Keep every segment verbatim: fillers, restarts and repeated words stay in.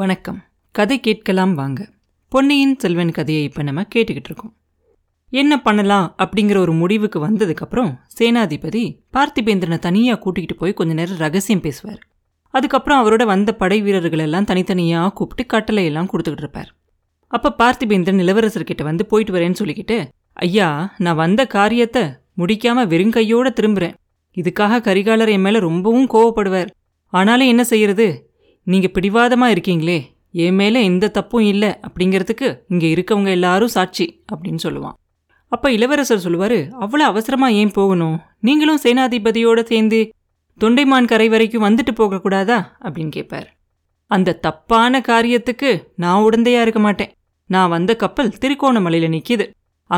வணக்கம். கதை கேட்கலாம் வாங்க. பொன்னையின் செல்வன் கதையை இப்போ நம்ம கேட்டுக்கிட்டு இருக்கோம். என்ன பண்ணலாம் அப்படிங்கிற ஒரு முடிவுக்கு வந்ததுக்கப்புறம் சேனாதிபதி பார்த்திபேந்திரனை தனியாக கூட்டிகிட்டு போய் கொஞ்ச நேரம் ரகசியம் பேசுவார். அதுக்கப்புறம் அவரோட வந்த படை வீரர்களெல்லாம் தனித்தனியாக கூப்பிட்டு கட்டளையெல்லாம் கொடுத்துக்கிட்டு இருப்பார். அப்போ பார்த்திபேந்திரன் இளவரசர்கிட்ட வந்து போயிட்டு வரேன்னு சொல்லிக்கிட்டு, ஐயா, நான் வந்த காரியத்தை முடிக்காமல் வெறும் கையோடு திரும்புகிறேன். இதுக்காக கரிகாலர் என் மேலே ரொம்பவும் கோவப்படுவார். ஆனாலும் என்ன செய்யறது, நீங்கள் பிடிவாதமாக இருக்கீங்களே, என் மேலே எந்த தப்பும் இல்லை அப்படிங்கிறதுக்கு இங்கே இருக்கவங்க எல்லாரும் சாட்சி அப்படின்னு சொல்லுவான். அப்போ இளவரசர் சொல்லுவார், அவ்வளோ அவசரமாக ஏன் போகணும், நீங்களும் சேனாதிபதியோடு சேர்ந்து தொண்டைமான் கரை வரைக்கும் வந்துட்டு போகக்கூடாதா அப்படின்னு கேட்பார். அந்த தப்பான காரியத்துக்கு நான் உடந்தையாக இருக்க மாட்டேன். நான் வந்த கப்பல் திருக்கோணமலையில் நிற்கிது.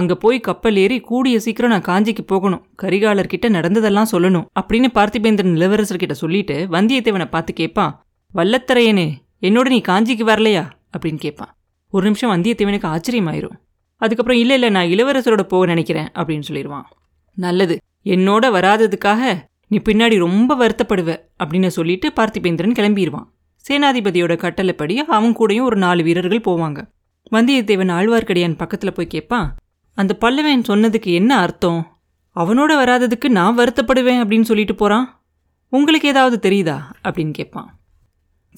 அங்கே போய் கப்பல் ஏறி கூடிய சீக்கிரம் நான் காஞ்சிக்கு போகணும், கரிகாலர்கிட்ட நடந்ததெல்லாம் சொல்லணும் அப்படின்னு பார்த்திபேந்திரன் இளவரசர்கிட்ட சொல்லிட்டு வந்தியத்தேவனை பார்த்து கேட்பான், வல்லத்தரையனே, என்னோட நீ காஞ்சிக்கு வரலையா அப்படின்னு கேட்பான். ஒரு நிமிஷம் வந்தியத்தேவனுக்கு ஆச்சரியமாயிரும். அதுக்கப்புறம், இல்லை இல்லை நான் இளவரசரோட போக நினைக்கிறேன் அப்படின்னு சொல்லிடுவான். நல்லது, என்னோட வராததுக்காக நீ பின்னாடி ரொம்ப வருத்தப்படுவ அப்படின்னு சொல்லிட்டு பார்த்திபேந்திரன் கிளம்பிடுவான். சேனாதிபதியோட கட்டளைப்படி அவன் கூடயும் ஒரு நாலு வீரர்கள் போவாங்க. வந்தியத்தேவன் ஆழ்வார்க்கடியான் பக்கத்தில் போய் கேட்பான், அந்த பல்லவன் சொன்னதுக்கு என்ன அர்த்தம்? அவனோட வராததுக்கு நான் வருத்தப்படுவேன் அப்படின்னு சொல்லிட்டு போகிறான், உங்களுக்கு ஏதாவது தெரியுதா அப்படின்னு கேட்பான்.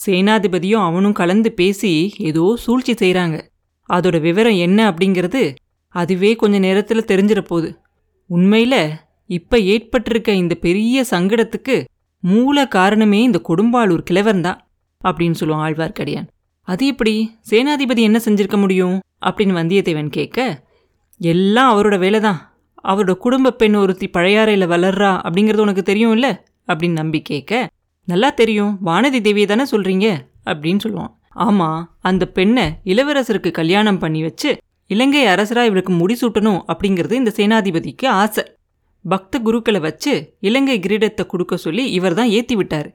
சேனாதிபதியும் அவனும் கலந்து பேசி ஏதோ சூழ்ச்சி செய்கிறாங்க, அதோட விவரம் என்ன அப்படிங்கிறது அதுவே கொஞ்ச நேரத்தில் தெரிஞ்சிட போகுது. உண்மையில் இப்போ ஏற்பட்டிருக்க இந்த பெரிய சங்கடத்துக்கு மூல காரணமே இந்த கொடும்பாலூர் கிழவன் தான் அப்படின்னு சொல்லுவான் ஆழ்வார்க்கடியான். அது எப்படி சேனாதிபதி என்ன செஞ்சிருக்க முடியும் அப்படின்னு வந்தியத்தேவன் கேட்க, எல்லாம் அவரோட வேலை தான். அவரோட குடும்ப பெண் ஒருத்தி பழையாறையில் வளர்றா அப்படிங்கிறது உனக்கு தெரியும் இல்லை அப்படின்னு நம்பி கேட்க, நல்லா தெரியும், வாணதி தேவியை தானே சொல்கிறீங்க அப்படின்னு சொல்லுவான். ஆமாம், அந்த பெண்ணை இளவரசருக்கு கல்யாணம் பண்ணி வச்சு இலங்கை அரசராக இவருக்கு முடிசூட்டணும் அப்படிங்கிறது இந்த சேனாதிபதிக்கு ஆசை. பக்த குருக்களை வச்சு இலங்கை கிரீடத்தை கொடுக்க சொல்லி இவர் தான் ஏற்றி விட்டார்.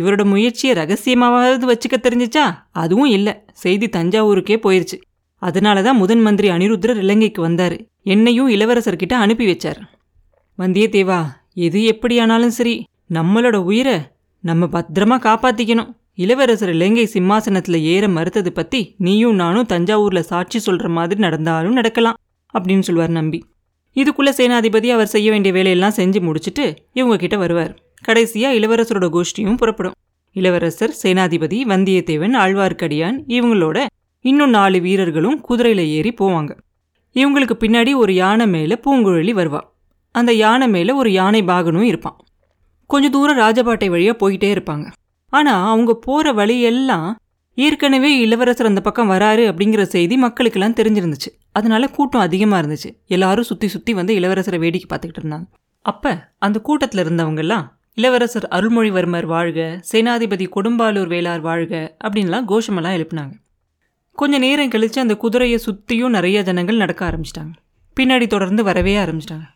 இவரோட முயற்சியை ரகசியமாவது வச்சுக்க தெரிஞ்சிச்சா? அதுவும் இல்லை, செய்தி தஞ்சாவூருக்கே போயிடுச்சு. அதனால தான் முதன் மந்திரி அனிருத்தர் இலங்கைக்கு வந்தார், என்னையும் இளவரசர்கிட்ட அனுப்பி வச்சார். வந்தியத்தேவா, எது எப்படியானாலும் சரி நம்மளோட உயிரை நம்ம பத்திரமா காப்பாற்றிக்கணும். இளவரசர் இலங்கை சிம்மாசனத்தில் ஏற மறுத்தது பற்றி நீயும் நானும் தஞ்சாவூரில் சாட்சி சொல்கிற மாதிரி நடந்தாலும் நடக்கலாம் அப்படின்னு சொல்லுவார் நம்பி. இதுக்குள்ளே சேனாதிபதி அவர் செய்ய வேண்டிய வேலையெல்லாம் செஞ்சு முடிச்சுட்டு இவங்கக்கிட்ட வருவார். கடைசியாக இளவரசரோட கோஷ்டியும் புறப்படும். இளவரசர், சேனாதிபதி, வந்தியத்தேவன், ஆழ்வார்க்கடியான் இவங்களோட இன்னும் நாலு வீரர்களும் குதிரையில் ஏறி போவாங்க. இவங்களுக்கு பின்னாடி ஒரு யானை மேலே பூங்குழலி வருவா. அந்த யானை மேலே ஒரு யானை பாகனும் இருப்பான். கொஞ்சம் தூரம் ராஜபாட்டை வழியாக போயிட்டே இருப்பாங்க. ஆனால் அவங்க போகிற வழியெல்லாம் ஏற்கனவே இளவரசர் அந்த பக்கம் வராரு அப்படிங்கிற செய்தி மக்களுக்கெல்லாம் தெரிஞ்சிருந்துச்சு. அதனால கூட்டம் அதிகமாக இருந்துச்சு. எல்லாரும் சுற்றி சுற்றி வந்து இளவரசரை வேடிக்கை பார்த்துக்கிட்டு இருந்தாங்க. அப்போ அந்த கூட்டத்தில் இருந்தவங்கெல்லாம் இளவரசர் அருள்மொழிவர்மர் வாழ்க, சேனாதிபதி கொடும்பாலூர் வேளார் வாழ்க அப்படின்லாம் கோஷமெல்லாம் எழுப்பினாங்க. கொஞ்சம் நேரம் கழித்து அந்த குதிரையை சுற்றியும் நிறைய ஜனங்கள் நடக்க ஆரம்பிச்சிட்டாங்க. பின்னாடி தொடர்ந்து வரவே ஆரம்பிச்சிட்டாங்க.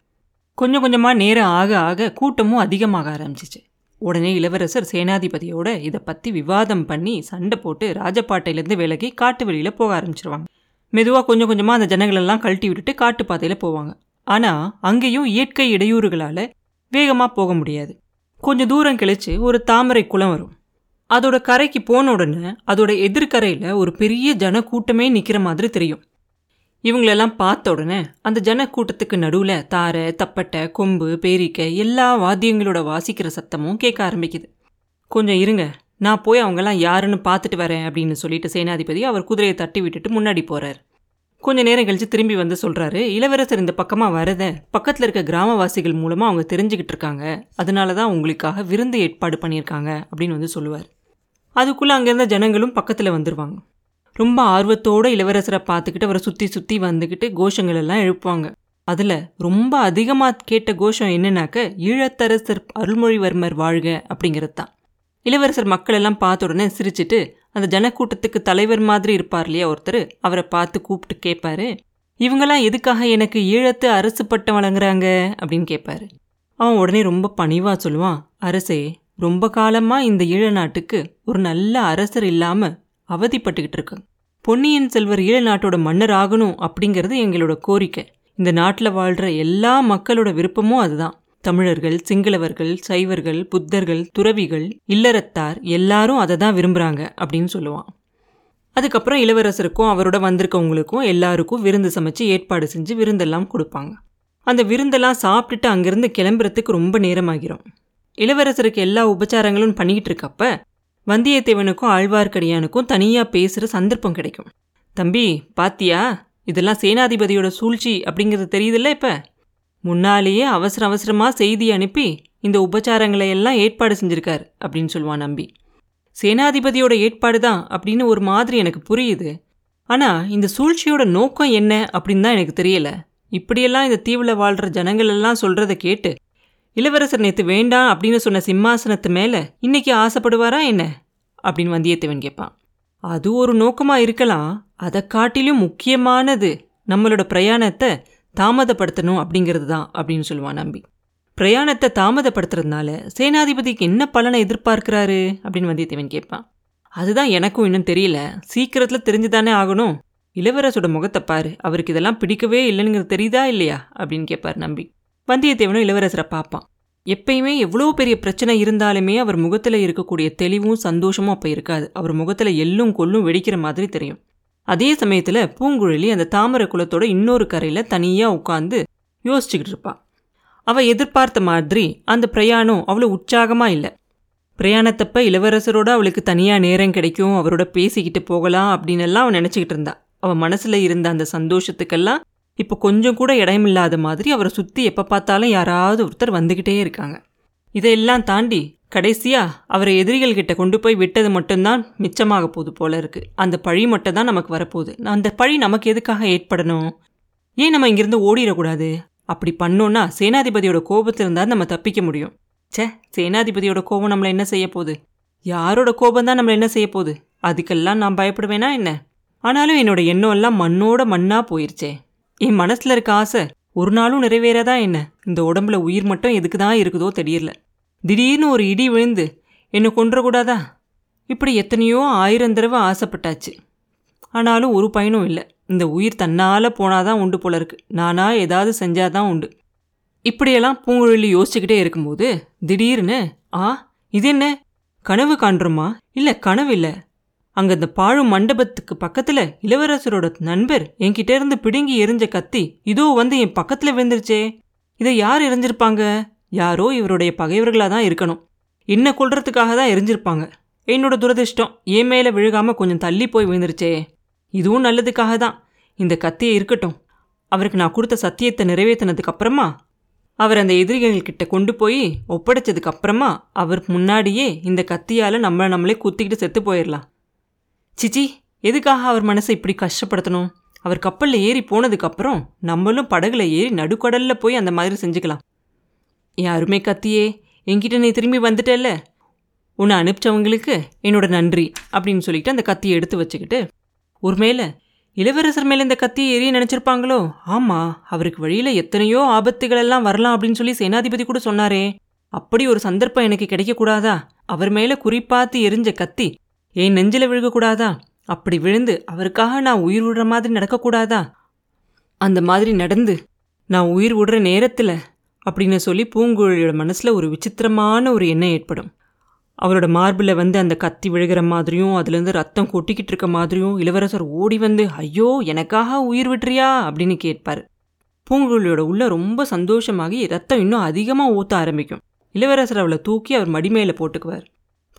கொஞ்சம் கொஞ்சமாக நேரம் ஆக ஆக கூட்டமும் அதிகமாக ஆரம்பிச்சிச்சு. உடனே இளவரசர் சேனாதிபதியோட இதை பற்றி விவாதம் பண்ணி சண்டை போட்டு ராஜபாட்டையிலேருந்து விலகி காட்டு வெளியில் போக ஆரம்பிச்சிருவாங்க. மெதுவாக கொஞ்சம் கொஞ்சமாக அந்த ஜனங்களெல்லாம் கழட்டி விட்டுட்டு காட்டுப்பாதையில் போவாங்க. ஆனால் அங்கேயும் இயற்கை இடையூறுகளால் வேகமாக போக முடியாது. கொஞ்சம் தூரம் கழித்து ஒரு தாமரை குளம் வரும். அதோட கரைக்கு போன உடனே அதோட எதிர்கரையில் ஒரு பெரிய ஜன கூட்டமே நிற்கிற மாதிரி தெரியும். இவங்களெல்லாம் பார்த்த உடனே அந்த ஜனக்கூட்டத்துக்கு நடுவில் தாரை, தப்பட்டை, கொம்பு, பேரிக்கை எல்லா வாத்தியங்களோட வாசிக்கிற சத்தமும் கேட்க ஆரம்பிக்குது. கொஞ்சம் இருங்க, நான் போய் அவங்கெல்லாம் யாருன்னு பார்த்துட்டு வரேன் அப்படின்னு சொல்லிட்டு சேனாதிபதி அவர் குதிரையை தட்டி விட்டுட்டு முன்னாடி போகிறார். கொஞ்சம் நேரம் கழித்து திரும்பி வந்து சொல்கிறாரு, இளவரசர் இந்த பக்கமாக வரத பக்கத்தில் இருக்க கிராமவாசிகள் மூலமாக அவங்க தெரிஞ்சுக்கிட்டு இருக்காங்க, அதனால தான் உங்களுக்காக விருந்து ஏற்பாடு பண்ணியிருக்காங்க அப்படின்னு வந்து சொல்லுவார். அதுக்குள்ளே அங்கேருந்த ஜனங்களும் பக்கத்தில் வந்துடுவாங்க. ரொம்ப ஆர்வத்தோடு இளவரசரை பார்த்துக்கிட்டு அவரை சுற்றி சுற்றி வந்துக்கிட்டு கோஷங்கள் எல்லாம் எழுப்புவாங்க. அதில் ரொம்ப அதிகமாக கேட்ட கோஷம் என்னன்னாக்க, ஈழத்தரசர் அருள்மொழிவர்மர் வாழ்க அப்படிங்கிறது தான். இளவரசர் மக்களெல்லாம் பார்த்த உடனே சிரிச்சுட்டு அந்த ஜனக்கூட்டத்துக்கு தலைவர் மாதிரி இருப்பார் இல்லையா ஒருத்தர், அவரை பார்த்து கூப்பிட்டு கேட்பார், இவங்கெல்லாம் எதுக்காக எனக்கு ஈழத்து அரசு பட்டம் வழங்குறாங்க அப்படின்னு கேட்பார். அவன் உடனே ரொம்ப பணிவாக சொல்லுவான், அரசே, ரொம்ப காலமாக இந்த ஈழ நாட்டுக்கு ஒரு நல்ல அரசர் இல்லாமல் அவதிப்பட்டுக்கிட்டு இருக்காங்க. பொன்னியின் செல்வர் ஈழ நாட்டோட மன்னர் ஆகணும் அப்படிங்கிறது எங்களோட கோரிக்கை. இந்த நாட்டில் வாழ்கிற எல்லா மக்களோட விருப்பமும் அதுதான். தமிழர்கள், சிங்களவர்கள், சைவர்கள், புத்தர்கள், துறவிகள், இல்லறத்தார் எல்லாரும் அதை தான் விரும்புகிறாங்க அப்படின்னு சொல்லுவான். அதுக்கப்புறம் இளவரசருக்கும் அவரோட வந்திருக்கவங்களுக்கும் எல்லாருக்கும் விருந்து சமைச்சு ஏற்பாடு செஞ்சு விருந்தெல்லாம் கொடுப்பாங்க. அந்த விருந்தெல்லாம் சாப்பிட்டுட்டு அங்கேருந்து கிளம்புறதுக்கு ரொம்ப நேரமாகிரும். இளவரசருக்கு எல்லா உபச்சாரங்களும் பண்ணிக்கிட்டு இருக்கப்ப வந்தியத்தேவனுக்கும் ஆழ்வார்க்கடியானுக்கும் தனியாக பேசுகிற சந்தர்ப்பம் கிடைக்கும். தம்பி பாத்தியா, இதெல்லாம் சேனாதிபதியோட சூழ்ச்சி அப்படிங்கிறது தெரியுதில்ல. இப்போ முன்னாலேயே அவசர அவசரமாக செய்தி அனுப்பி இந்த உபச்சாரங்களை எல்லாம் ஏற்பாடு செஞ்சுருக்கார் அப்படின்னு சொல்லுவான் நம்பி. சேனாதிபதியோட ஏற்பாடு தான் அப்படின்னு ஒரு மாதிரி எனக்கு புரியுது. ஆனால் இந்த சூழ்ச்சியோட நோக்கம் என்ன அப்படின்னு தான் எனக்கு தெரியலை. இப்படியெல்லாம் இந்த தீவில் வாழ்கிற ஜனங்களெல்லாம் சொல்கிறத கேட்டு இளவரசர் நேற்று வேண்டாம் அப்படின்னு சொன்ன சிம்மாசனத்து மேலே இன்றைக்கி ஆசைப்படுவாரா என்ன அப்படின்னு வந்தியத்தேவன் கேட்பான். அது ஒரு நோக்கமாக இருக்கலாம். அதை காட்டிலும் முக்கியமானது நம்மளோட பிரயாணத்தை தாமதப்படுத்தணும் அப்படிங்கிறது தான் அப்படின்னு சொல்லுவான் நம்பி. பிரயாணத்தை தாமதப்படுத்துறதுனால சேனாதிபதிக்கு என்ன பலனை எதிர்பார்க்கிறாரு அப்படின்னு வந்தியத்தேவன் கேட்பான். அதுதான் எனக்கும் இன்னும் தெரியல. சீக்கிரத்தில் தெரிஞ்சுதானே ஆகணும். இளவரசோட முகத்தை பாரு, அவருக்கு இதெல்லாம் பிடிக்கவே இல்லைங்கிறது தெரியுதா இல்லையா அப்படின்னு கேட்பார் நம்பி. வந்தியத்தேவனும் இளவரசரை பார்ப்பான். எப்பயுமே எவ்வளோ பெரிய பிரச்சனை இருந்தாலுமே அவர் முகத்தில் இருக்கக்கூடிய தெளிவும் சந்தோஷமும் அப்போ இருக்காது. அவர் முகத்தில் எள்ளும் கொல்லும் வெடிக்கிற மாதிரி தெரியும். அதே சமயத்தில் பூங்குழலி அந்த தாமரை குளத்தோட இன்னொரு கரையில் தனியாக உட்காந்து யோசிச்சுக்கிட்டு இருப்பாள். அவள் எதிர்பார்த்த மாதிரி அந்த பிரயாணம் அவ்வளோ உற்சாகமாக இல்லை. பிரயாணத்தப்ப இளவரசரோட அவளுக்கு தனியாக நேரம் கிடைக்கும், அவரோட பேசிக்கிட்டு போகலாம் அப்படின்னு எல்லாம் அவன் நினச்சிக்கிட்டு இருந்தாள். அவள் மனசில் இருந்த அந்த சந்தோஷத்துக்கெல்லாம் இப்போ கொஞ்சம் கூட இடமில்லாத மாதிரி அவரை சுற்றி எப்போ பார்த்தாலும் யாராவது ஒருத்தர் வந்துக்கிட்டே இருக்காங்க. இதையெல்லாம் தாண்டி கடைசியாக அவரை எதிரிகள்கிட்ட கொண்டு போய் விட்டது மட்டும்தான் மிச்சமாக போகுது போல இருக்குது. அந்த பழி மட்டும் தான் நமக்கு வரப்போகுது. அந்த பழி நமக்கு எதுக்காக ஏற்படணும்? ஏன் நம்ம இங்கேருந்து ஓடிடக்கூடாது? அப்படி பண்ணோன்னா சேனாதிபதியோட கோபத்திலிருந்தால் நம்ம தப்பிக்க முடியும். சே, சேனாதிபதியோட கோபம் நம்மளை என்ன செய்ய போகுது? யாரோட கோபந்தான் நம்மளை என்ன செய்ய போகுது? அதுக்கெல்லாம் நான் பயப்படுவேனா என்ன? ஆனாலும் என்னோடய எண்ணம் எல்லாம் மண்ணோட மண்ணாக போயிடுச்சே. என் மனசில் இருக்க ஆசை ஒரு நாளும் நிறைவேறாதான் என்ன? இந்த உடம்புல உயிர் மட்டும் எதுக்கு தான் இருக்குதோ தெரியல. திடீர்னு ஒரு இடி விழுந்து என்னை கொன்றக்கூடாதா? இப்படி எத்தனையோ ஆயிரம் தடவை ஆசைப்பட்டாச்சு. ஆனாலும் ஒரு பயனும் இல்லை. இந்த உயிர் தன்னால் போனாதான் உண்டு போல இருக்கு. நானாக ஏதாவது செஞ்சாதான் உண்டு. இப்படியெல்லாம் பூங்குழலி யோசிச்சுக்கிட்டே இருக்கும்போது திடீர்னு ஆ இது என்ன கனவு காண்றோமா? இல்லை கனவு இல்லை, அங்கே இந்த பாழும் மண்டபத்துக்கு பக்கத்தில் இளவரசரோட நண்பர் என்கிட்ட இருந்து பிடுங்கி எரிஞ்ச கத்தி இதோ வந்து என் பக்கத்தில் விழுந்துருச்சே. இதை யார் எரிஞ்சிருப்பாங்க? யாரோ இவருடைய பகைவர்களாக தான் இருக்கணும். என்ன கொள்றதுக்காக தான் எரிஞ்சிருப்பாங்க. என்னோட துரதிர்ஷ்டம், என் மேலே விழுகாமல் கொஞ்சம் தள்ளி போய் விழுந்துருச்சே. இதுவும் நல்லதுக்காக தான். இந்த கத்தியை இருக்கட்டும், அவருக்கு நான் கொடுத்த சத்தியத்தை நிறைவேற்றினதுக்கப்புறமா, அவர் அந்த எதிரிகள்கிட்ட கொண்டு போய் ஒப்படைச்சதுக்கப்புறமா அவருக்கு முன்னாடியே இந்த கத்தியால் நம்மளை நம்மளே குத்திக்கிட்டு செத்து போயிடலாம். சிச்சி, எதுக்காக அவர் மனசை இப்படி கஷ்டப்படுத்தணும்? அவர் கப்பலில் ஏறி போனதுக்கப்புறம் நம்மளும் படகுல ஏறி நடுக்கடலில் போய் அந்த மாதிரி செஞ்சுக்கலாம். யாருமே கத்தியே, என்கிட்ட நீ திரும்பி வந்துட்டல்ல, உன்னை அனுப்பிச்சவங்களுக்கு என்னோட நன்றி அப்படின்னு சொல்லிட்டு அந்த கத்தியை எடுத்து வச்சுக்கிட்டு, ஒரு மேலே இளவரசர் மேலே இந்த கத்தியை எரிய நினச்சிருப்பாங்களோ? ஆமாம், அவருக்கு வழியில் எத்தனையோ ஆபத்துகளெல்லாம் வரலாம் அப்படின்னு சொல்லி சேனாதிபதி கூட சொன்னாரே. அப்படி ஒரு சந்தர்ப்பம் எனக்கு கிடைக்கக்கூடாதா? அவர் மேலே குறிப்பாத்து எரிஞ்ச கத்தி என் நெஞ்சில் விழுகக்கூடாதா? அப்படி விழுந்து அவருக்காக நான் உயிர் விடுற மாதிரி நடக்கக்கூடாதா? அந்த மாதிரி நடந்து நான் உயிர் விடுற நேரத்தில் அப்படின்னு சொல்லி பூங்குழலியோட மனசில் ஒரு விசித்திரமான ஒரு எண்ணம் ஏற்படும். அவரோட மார்பில் வந்து அந்த கத்தி விழுகிற மாதிரியும் அதுலேருந்து ரத்தம் கொட்டிக்கிட்டு இருக்க மாதிரியும் இளவரசர் ஓடி வந்து ஐயோ எனக்காக உயிர் விட்டுறியா அப்படின்னு கேட்பார். பூங்குழலியோட உள்ள ரொம்ப சந்தோஷமாகி ரத்தம் இன்னும் அதிகமாக ஊற்ற ஆரம்பிக்கும். இளவரசர் அவளை தூக்கி அவர் மடிமையில் போட்டுக்குவார்.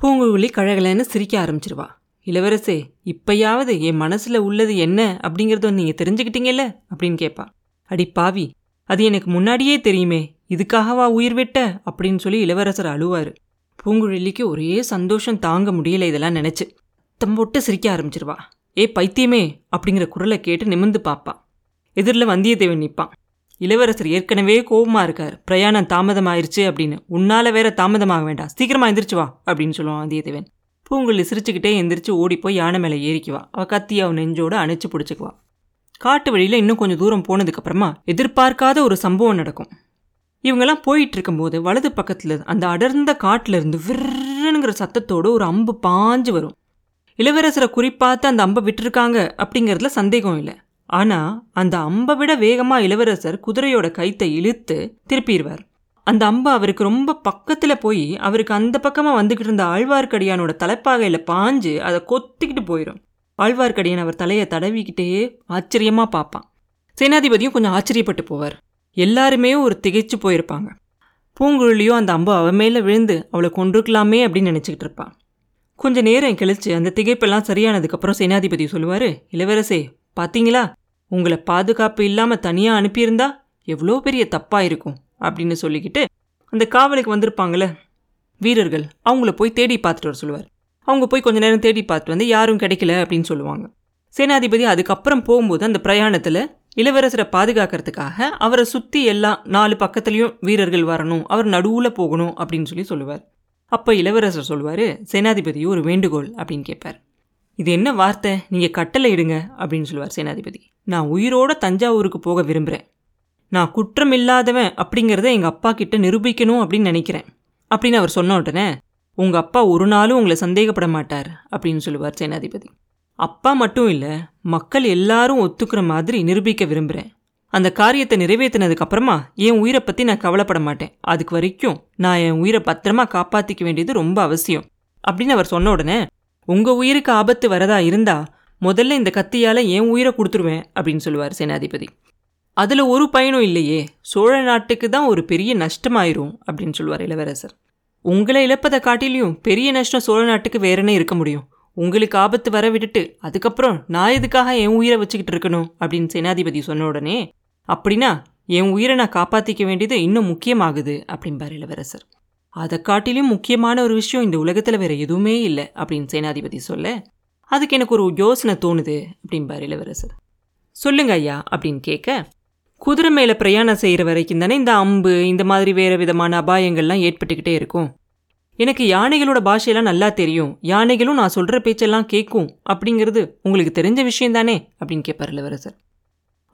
பூங்குழலி கழகலன்னு சிரிக்க ஆரம்பிச்சிருவா. இளவரசே, இப்பயாவது என் மனசில் உள்ளது என்ன அப்படிங்கிறத நீங்கள் தெரிஞ்சுக்கிட்டீங்கல்ல அப்படின்னு கேட்பா. அடி பாவி, அது எனக்கு முன்னாடியே தெரியுமே, இதுக்காகவா உயிர் விட்ட அப்படின்னு சொல்லி இளவரசர் அழுவார். பூங்குழலிக்கு ஒரே சந்தோஷம் தாங்க முடியலை. இதெல்லாம் நினச்சி தம்போட்டு சிரிக்க ஆரம்பிச்சிருவா. ஏ பைத்தியமே அப்படிங்கிற குரலை கேட்டு நிமிந்து பார்ப்பா. எதிரில் வந்தியத்தேவன் நிற்பான். இளவரசர் ஏற்கனவே கோபமாக இருக்கார், பிரயாணம் தாமதமாயிருச்சு அப்படின்னு. உன்னால் வேற தாமதமாக வேண்டாம், சீக்கிரமாக எந்திரிச்சு வா அப்படின்னு சொல்லுவான் வந்தியத்தேவன். பூங்குழலி சிரிச்சுக்கிட்டே எந்திரிச்சு ஓடி போய் யானை மேலே ஏறிக்குவா. அவள் கத்தி அவன் நெஞ்சோடு அணைச்சி பிடிச்சிக்குவா. காட்டு வழியில் இன்னும் கொஞ்சம் தூரம் போனதுக்கப்புறமா எதிர்பார்க்காத ஒரு சம்பவம் நடக்கும். இவங்கெல்லாம் போயிட்டு இருக்கும்போது வலது பக்கத்தில் அந்த அடர்ந்த காட்டிலிருந்து விர்ருங்கிற சத்தத்தோடு ஒரு அம்பு பாஞ்சு வரும். இளவரசரை குறிப்பாத்து அந்த அம்பை விட்டுருக்காங்க அப்படிங்கிறதுல சந்தேகம் இல்லை. ஆனால் அந்த அம்பை விட வேகமாக இளவரசர் குதிரையோட கைத்தை இழுத்து திருப்பிடுவார். அந்த அம்பு அவருக்கு ரொம்ப பக்கத்தில் போய் அவருக்கு அந்த பக்கமாக வந்துக்கிட்டு இருந்த ஆழ்வார்க்கடியானோட தலைப்பாகையில் பாஞ்சு அதை கொத்திக்கிட்டு போயிடும். ஆழ்வார்க்கடியான் அவர் தலையை தடவிக்கிட்டே ஆச்சரியமாக பார்ப்பான். சேனாதிபதியும் கொஞ்சம் ஆச்சரியப்பட்டு போவார். எல்லாருமே ஒரு திகைச்சு போயிருப்பாங்க. பூங்குழலியோ அந்த அம்பு அவன் மேலே விழுந்து அவளை கொண்டிருக்கலாமே அப்படின்னு நினச்சிக்கிட்டு இருப்பான். கொஞ்சம் நேரம் கழித்து அந்த திகைப்பெல்லாம் சரியானதுக்கப்புறம் சேனாதிபதி சொல்லுவார், இளவரசே பார்த்தீங்களா, உங்களை பாதுகாப்பு இல்லாமல் தனியாக அனுப்பியிருந்தா எவ்வளோ பெரிய தப்பாக இருக்கும் அப்படின்னு சொல்லிக்கிட்டு அந்த காவலுக்கு வந்திருப்பாங்களே வீரர்கள், அவங்கள போய் தேடி பார்த்துட்டு வர சொல்லுவார். அவங்க போய் கொஞ்சம் நேரம் தேடி பார்த்துட்டு வந்து யாரும் கிடைக்கல அப்படின்னு சொல்லுவாங்க. சேனாதிபதி அதுக்கப்புறம் போகும்போது அந்த பிரயாணத்தில் இளவரசரை பாதுகாக்கிறதுக்காக அவரை சுற்றி எல்லா நாலு பக்கத்துலேயும் வீரர்கள் வரணும், அவர் நடுவில் போகணும் அப்படின்னு சொல்லி சொல்லுவார். அப்போ இளவரசர் சொல்லுவார், சேனாதிபதியும் ஒரு வேண்டுகோள் அப்படின்னு கேட்பார். இது என்ன வார்த்தை, நீங்கள் கட்டளை இடுங்க அப்படின்னு சொல்லுவார் சேனாதிபதி. நான் உயிரோட தஞ்சாவூருக்கு போக விரும்புகிறேன். நான் குற்றம் இல்லாதவன் அப்படிங்கிறத எங்கள் அப்பா கிட்ட நிரூபிக்கணும் அப்படின்னு நினைக்கிறேன் அப்படின்னு அவர் சொன்ன உடனே, உங்கள் அப்பா ஒரு நாளும் உங்களை சந்தேகப்பட மாட்டார் அப்படின்னு சொல்லுவார் சேனாதிபதி. அப்பா மட்டும் இல்லை, மக்கள் எல்லாரும் ஒத்துக்கிற மாதிரி நிரூபிக்க விரும்புகிறேன். அந்த காரியத்தை நிறைவேற்றினதுக்கப்புறமா என் உயிரை பற்றி நான் கவலைப்பட மாட்டேன். அதுக்கு வரைக்கும் நான் என் உயிரை பத்திரமா காப்பாற்றிக்க வேண்டியது ரொம்ப அவசியம் அப்படின்னு அவர் சொன்ன உடனே, உங்கள் உயிருக்கு ஆபத்து வரதா இருந்தால் முதல்ல இந்த கத்தியால் என் உயிரை கொடுத்துருவேன் அப்படின்னு சொல்லுவார் சேனாதிபதி. அதில் ஒரு பயனும் இல்லையே, சோழ நாட்டுக்கு தான் ஒரு பெரிய நஷ்டமாயிரும் அப்படின்னு சொல்லுவார் இளவரசர். உங்களை இழப்பதை காட்டிலையும் பெரிய நஷ்டம் சோழ நாட்டுக்கு வேறனே இருக்க முடியும். உங்களுக்கு ஆபத்து வர விட்டுட்டு அதுக்கப்புறம் நான் எதுக்காக என் உயிரை வச்சுக்கிட்டு இருக்கணும் அப்படின்னு சேனாதிபதி சொன்ன உடனே, அப்படின்னா என் உயிரை நான் காப்பாற்றிக்க வேண்டியது இன்னும் முக்கியமாகுது அப்படின்பார் இளவரசர். அதை காட்டிலையும் முக்கியமான ஒரு விஷயம் இந்த உலகத்தில் வேறு எதுவுமே இல்லை அப்படின்னு சேனாதிபதி சொல்ல, அதுக்கு எனக்கு ஒரு யோசனை தோணுது அப்படின்பார் இளவரசர். சொல்லுங்க ஐயா அப்படின்னு கேட்க, குதிரை மேலே பிரயாணம் செய்கிற வரைக்கும் தானே இந்த அம்பு இந்த மாதிரி வேறு விதமான அபாயங்கள்லாம் ஏற்பட்டுக்கிட்டே இருக்கும். எனக்கு யானைகளோட பாஷையெல்லாம் நல்லா தெரியும், யானைகளும் நான் சொல்கிற பேச்செல்லாம் கேட்கும் அப்படிங்கிறது உங்களுக்கு தெரிஞ்ச விஷயந்தானே அப்படின்னு கேட்பார் இளவரசர்.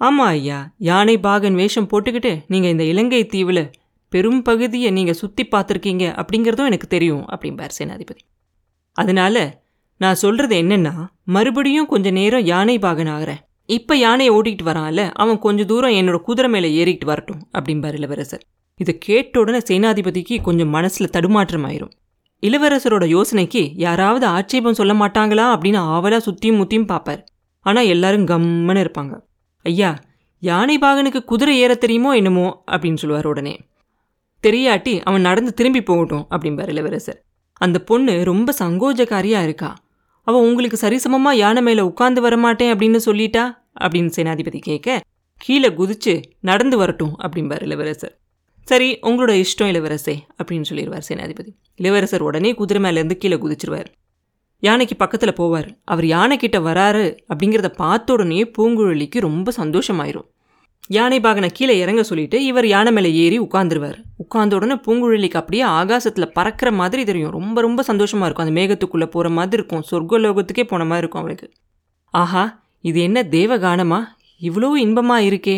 ஆமாம் ஐயா, யானை பாகன் வேஷம் போட்டுக்கிட்டு நீங்கள் இந்த இலங்கை தீவில் பெரும் பகுதியை நீங்கள் சுற்றி பார்த்துருக்கீங்க அப்படிங்கிறதும் எனக்கு தெரியும் அப்படின்பார் சேனாதிபதி. அதனால நான் சொல்கிறது என்னென்னா, மறுபடியும் கொஞ்சம் நேரம் யானை பாகன் ஆகிறேன். இப்போ யானையை ஓட்டிகிட்டு வரான்ல, அவன் கொஞ்சம் தூரம் என்னோடய குதிரை மேலே ஏறிக்கிட்டு வரட்டும் அப்படின்பார் இளவரசர். இதை கேட்ட உடனே சேனாதிபதிக்கு கொஞ்சம் மனசில் தடுமாற்றமாயிரும். இளவரசரோட யோசனைக்கு யாராவது ஆட்சேபம் சொல்ல மாட்டாங்களா அப்படின்னு ஆவலாக சுற்றியும் முற்றியும் பார்ப்பார். ஆனால் எல்லாரும் கம்முன்னு இருப்பாங்க. ஐயா, யானை பாகனுக்கு குதிரை ஏற தெரியுமோ என்னமோ அப்படின்னு சொல்லுவார் உடனே. தெரியாட்டி அவன் நடந்து திரும்பி போகட்டும் அப்படின்பார் இளவரசர். அந்த பொண்ணு ரொம்ப சங்கோஜக்காரியாக இருக்கா, அவன் உங்களுக்கு சரிசமமாக யானை மேலே உட்காந்து வரமாட்டேன் அப்படின்னு சொல்லிட்டா அப்படின்னு சேனாதிபதி கேட்க, கீழே குதிச்சு நடந்து வரட்டும் அப்படின்பார் இளவரசர். சரி, உங்களோட இஷ்டம் இளவரசே அப்படின்னு சொல்லிடுவார் சேனாதிபதி. இளவரசர் உடனே குதிரை மேலேருந்து கீழே குதிச்சிருவார். யானைக்கு பக்கத்தில் போவார். அவர் யானைக்கிட்ட வராரு அப்படிங்கிறத பார்த்த உடனே பூங்குழலிக்கு ரொம்ப சந்தோஷமாயிரும். யானை பாகனை கீழே இறங்க சொல்லிட்டு இவர் யானை மேலே ஏறி உட்காந்துருவார். உட்கார்ந்த உடனே பூங்குழலிக்கு அப்படியே ஆகாசத்தில் பறக்கிற மாதிரி தெரியும். ரொம்ப ரொம்ப சந்தோஷமாக இருக்கும். அந்த மேகத்துக்குள்ளே போகிற மாதிரி இருக்கும். சொர்க்கலோகத்துக்கே போன மாதிரி இருக்கும் அவளுக்கு. ஆஹா, இது என்ன தேவகானமா, இவ்வளோ இன்பமாக இருக்கே.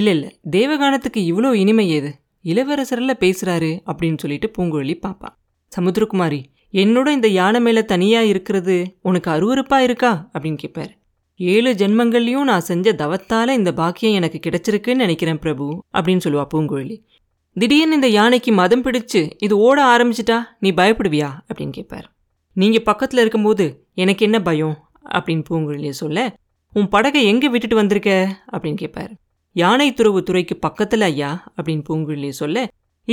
இல்லை இல்லை, தேவகானத்துக்கு இவ்வளோ இனிமை ஏது, இளவரசரில் பேசுகிறாரு அப்படின்னு சொல்லிட்டு பூங்குழலி பாப்பா. சமுத்திரகுமாரி, என்னோட இந்த யானை மேலே தனியாக இருக்கிறது உனக்கு அருவருப்பாக இருக்கா அப்படின்னு கேட்பார். ஏழு ஜென்மங்கள்லையும் நான் செஞ்ச தவத்தால் இந்த பாக்கியம் எனக்கு கிடைச்சிருக்குன்னு நினைக்கிறேன் பிரபு அப்படின்னு சொல்லுவா பூங்குழலி. திடீர்னு இந்த யானைக்கு மதம் பிடிச்சு இது ஓட ஆரம்பிச்சிட்டா நீ பயப்படுவியா அப்படின்னு கேட்பார். நீங்கள் பக்கத்தில் இருக்கும்போது எனக்கு என்ன பயம் அப்படின்னு பூங்குழலியை சொல்ல, உன் படகை எங்கே விட்டுட்டு வந்திருக்க அப்படின்னு கேட்பார். யானை துறவு துறைக்கு பக்கத்தில் ஐயா அப்படின்னு பூங்குழலியை சொல்ல,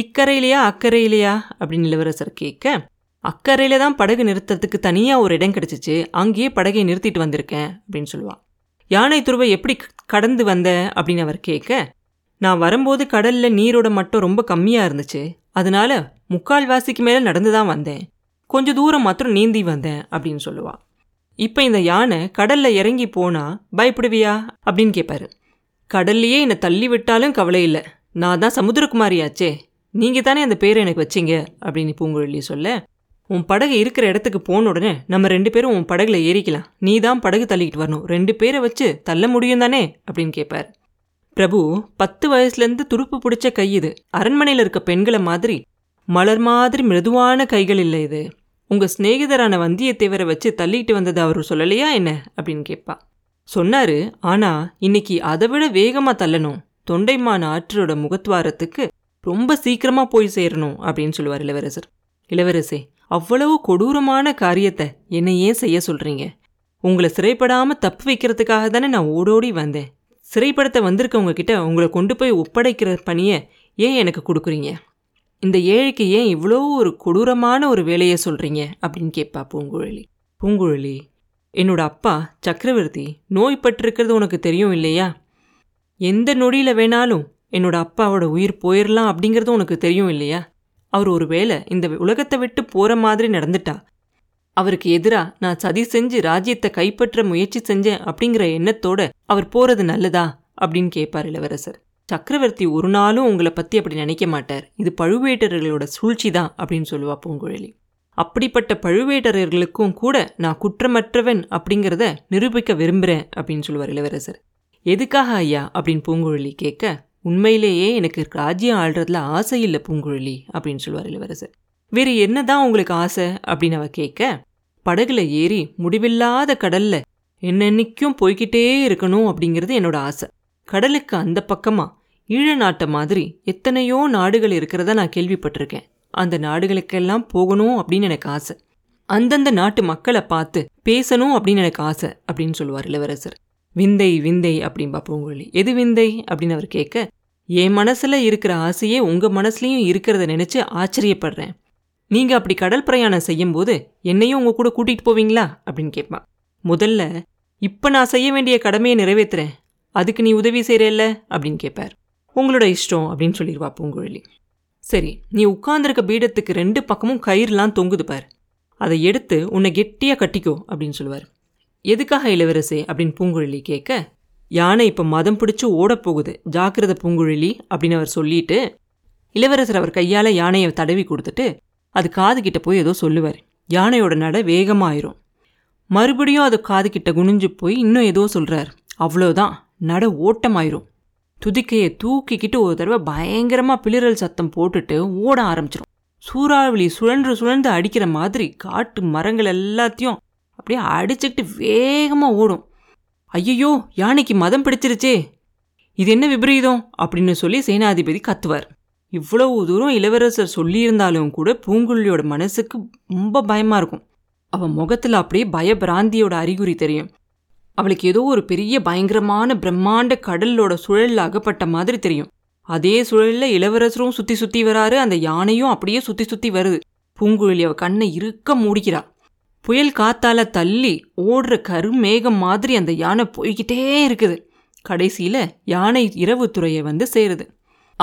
இக்கரையிலையா அக்கறையிலையா அப்படின்னு இளவரசர் கேட்க, அக்கறையில் தான் படகு நிறுத்தத்துக்கு தனியாக ஒரு இடம் கிடச்சிச்சு, அங்கேயே படகை நிறுத்திட்டு வந்திருக்கேன் அப்படின்னு சொல்லுவாள். யானை துருவை எப்படி கடந்து வந்த அப்படின்னு அவர் கேட்க, நான் வரும்போது கடலில் நீரோட மட்டம் ரொம்ப கம்மியாக இருந்துச்சு, அதனால் முக்கால்வாசிக்கு மேலே நடந்து தான் வந்தேன், கொஞ்சம் தூரம் மாத்திரம் நீந்தி வந்தேன் அப்படின்னு சொல்லுவாள். இப்போ இந்த யானை கடலில் இறங்கி போனால் பயப்படுவியா அப்படின்னு கேட்பாரு. கடல்லையே என்னை தள்ளி விட்டாலும் கவலை இல்லை, நான் தான் சமுத்திரகுமாரியாச்சே, நீங்கள் தானே அந்த பேரை எனக்கு வச்சிங்க அப்படின்னு பூங்குழலி சொல்ல, உன் படகு இருக்கிற இடத்துக்கு போன உடனே நம்ம ரெண்டு பேரும் உன் படகுல ஏறிக்கலாம், நீ தான் படகு தள்ளிக்கிட்டு வரணும், ரெண்டு பேரை வச்சு தள்ள முடியும் தானே அப்படின்னு கேட்பார். பிரபு, பத்து வயசுலேருந்து துடுப்பு பிடிச்ச கை இது, அரண்மனையில் இருக்க பெண்களை மாதிரி மலர் மாதிரி மிருதுவான கைகள் இல்லை இது, உங்கள் ஸ்நேகிதரான வந்தியத்தேவரை வச்சு தள்ளிக்கிட்டு வந்தது அவர் சொல்லலையா என்ன அப்படின்னு கேட்பா. சொன்னார், ஆனால் இன்னைக்கு அதை விட வேகமாக தள்ளணும், தொண்டைமான் ஆற்றோட முகத்வாரத்துக்கு ரொம்ப சீக்கிரமாக போய் சேரணும் அப்படின்னு சொல்லுவார் இளவரசர். இளவரசே, அவ்வளவு கொடூரமான காரியத்தை என்னை ஏன் செய்ய சொல்கிறீங்க, உங்களை சிறைப்படாமல் தப்பு வைக்கிறதுக்காக தானே நான் ஓடோடி வந்தேன். சிறைப்படுத்த வந்திருக்கவங்க கிட்ட உங்களை கொண்டு போய் ஒப்படைக்கிற பணியை ஏன் எனக்கு கொடுக்குறீங்க? இந்த ஏழைக்கு ஏன் இவ்வளோ ஒரு கொடூரமான ஒரு வேலையை சொல்கிறீங்க அப்படின்னு கேட்பா பூங்குழலி. பூங்குழலி, என்னோட அப்பா சக்கரவர்த்தி நோய்பட்டிருக்கிறது உனக்கு தெரியும் இல்லையா? எந்த நொடியில் வேணாலும் என்னோட அப்பாவோட உயிர் போயிடலாம் அப்படிங்கிறது உனக்கு தெரியும் இல்லையா? அவர் ஒரு வேளை இந்த உலகத்தை விட்டு போகிற மாதிரி நடந்துட்டா அவருக்கு எதிராக நான் சதி செஞ்சு ராஜ்யத்தை கைப்பற்ற முயற்சி செஞ்சேன் அப்படிங்கிற எண்ணத்தோடு அவர் போகிறது நல்லதா அப்படின்னு கேட்பார் இளவரசர். சக்கரவர்த்தி ஒரு நாளும் உங்களை பற்றி அப்படி நினைக்க மாட்டார், இது பழுவேட்டரர்களோட சூழ்ச்சி தான் அப்படின்னு சொல்லுவா பூங்குழலி. அப்படிப்பட்ட பழுவேட்டரர்களுக்கும் கூட நான் குற்றமற்றவன் அப்படிங்கிறத நிரூபிக்க விரும்புகிறேன் அப்படின்னு சொல்லுவார் இளவரசர். எதுக்காக ஐயா அப்படின்னு பூங்குழலி கேட்க, உண்மையிலேயே எனக்கு ராஜ்யம் ஆள்றதுல ஆசை இல்லை பூங்குழலி அப்படின்னு சொல்லுவார் இளவரசர். வேறு என்ன தான் உங்களுக்கு ஆசை அப்படின்னு அவ கேட்க, படகுல ஏறி முடிவில்லாத கடல்ல என்னென்னைக்கும் போய்கிட்டே இருக்கணும் அப்படிங்கிறது என்னோட ஆசை. கடலுக்கு அந்த பக்கமாக ஈழ நாட்டை மாதிரி எத்தனையோ நாடுகள் இருக்கிறத நான் கேள்விப்பட்டிருக்கேன். அந்த நாடுகளுக்கெல்லாம் போகணும் அப்படின்னு எனக்கு ஆசை. அந்தந்த நாட்டு மக்களை பார்த்து பேசணும் அப்படின்னு எனக்கு ஆசை அப்படின்னு சொல்லுவார் இளவரசர். விந்தை விந்தை அப்படின்பா பூங்குழலி. எது விந்தை அப்படின்னு அவர் கேட்க, என் மனசில் இருக்கிற ஆசையே உங்கள் மனசுலையும் இருக்கிறத நினச்சி ஆச்சரியப்படுறேன். நீங்கள் அப்படி கடல் பிரயாணம் செய்யும்போது என்னையும் உங்கள் கூட கூட்டிகிட்டு போவீங்களா அப்படின்னு கேட்பா. முதல்ல இப்போ நான் செய்ய வேண்டிய கடமையை நிறைவேற்றுறேன், அதுக்கு நீ உதவி செய்கிறல்ல அப்படின்னு கேட்பார். உங்களோட இஷ்டம் அப்படின்னு சொல்லிடுவா பூங்குழலி. சரி, நீ உட்கார்ந்துருக்க பீடத்துக்கு ரெண்டு பக்கமும் கயிறுலாம் தொங்குது பார், அதை எடுத்து உன்னை கெட்டியாக கட்டிக்கோ அப்படின்னு சொல்லுவார். எதுக்காக இளவரசே அப்படின்னு பூங்குழலி கேட்க, யானை இப்போ மதம் பிடிச்சி ஓடப்போகுது, ஜாக்கிரதை பூங்குழலி அப்படின்னு அவர் சொல்லிட்டு இளவரசர் அவர் கையால் யானையை தடவி கொடுத்துட்டு அது காதுகிட்ட போய் ஏதோ சொல்லுவார். யானையோட நட வேகமாயிரும். மறுபடியும் அது காதுகிட்ட குனிஞ்சு போய் இன்னும் ஏதோ சொல்கிறார். அவ்வளோதான், நட ஓட்டமாயிரும். துதிக்கையை தூக்கிக்கிட்டு ஒரு தடவை பயங்கரமாக பிளிரல் சத்தம் போட்டுட்டு ஓட ஆரம்பிச்சிடும். சூறாவளி சுழன்று சுழன்று அடிக்கிற மாதிரி காட்டு மரங்கள் எல்லாத்தையும் அப்படியே அடிச்சுக்கிட்டு வேகமாக ஓடும். ஐயையோ, யானைக்கு மதம் பிடிச்சிருச்சே, இது என்ன விபரீதம் அப்படின்னு சொல்லி சேனாதிபதி கத்துவார். இவ்வளவு தூரம் இளவரசர் சொல்லியிருந்தாலும் கூட பூங்குழலியோட மனசுக்கு ரொம்ப பயமாக இருக்கும். அவன் முகத்தில் அப்படியே பயபிராந்தியோட அறிகுறி தெரியும். அவளுக்கு ஏதோ ஒரு பெரிய பயங்கரமான பிரம்மாண்ட கடலோட சுழலில் அகப்பட்ட மாதிரி தெரியும். அதே சுழலில் இளவரசரும் சுற்றி சுற்றி வராரு, அந்த யானையும் அப்படியே சுற்றி சுற்றி வருது. பூங்குழலி அவள் கண்ணை இருக்க மூடிக்கிறா. புயல் காத்தால் தள்ளி ஓடுற கருமேகம் மாதிரி அந்த யானை போய்கிட்டே இருக்குது. கடைசியில் யானை இரவு துறையை வந்து சேருது.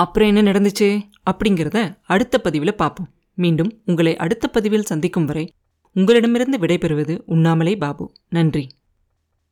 அப்புறம் என்ன நடந்துச்சு அப்படிங்கிறத அடுத்த பதிவில் பார்ப்போம். மீண்டும் உங்களை அடுத்த பதிவில் சந்திக்கும் வரை உங்களிடமிருந்து விடைபெறுவது உண்ணாமலை பாபு. நன்றி.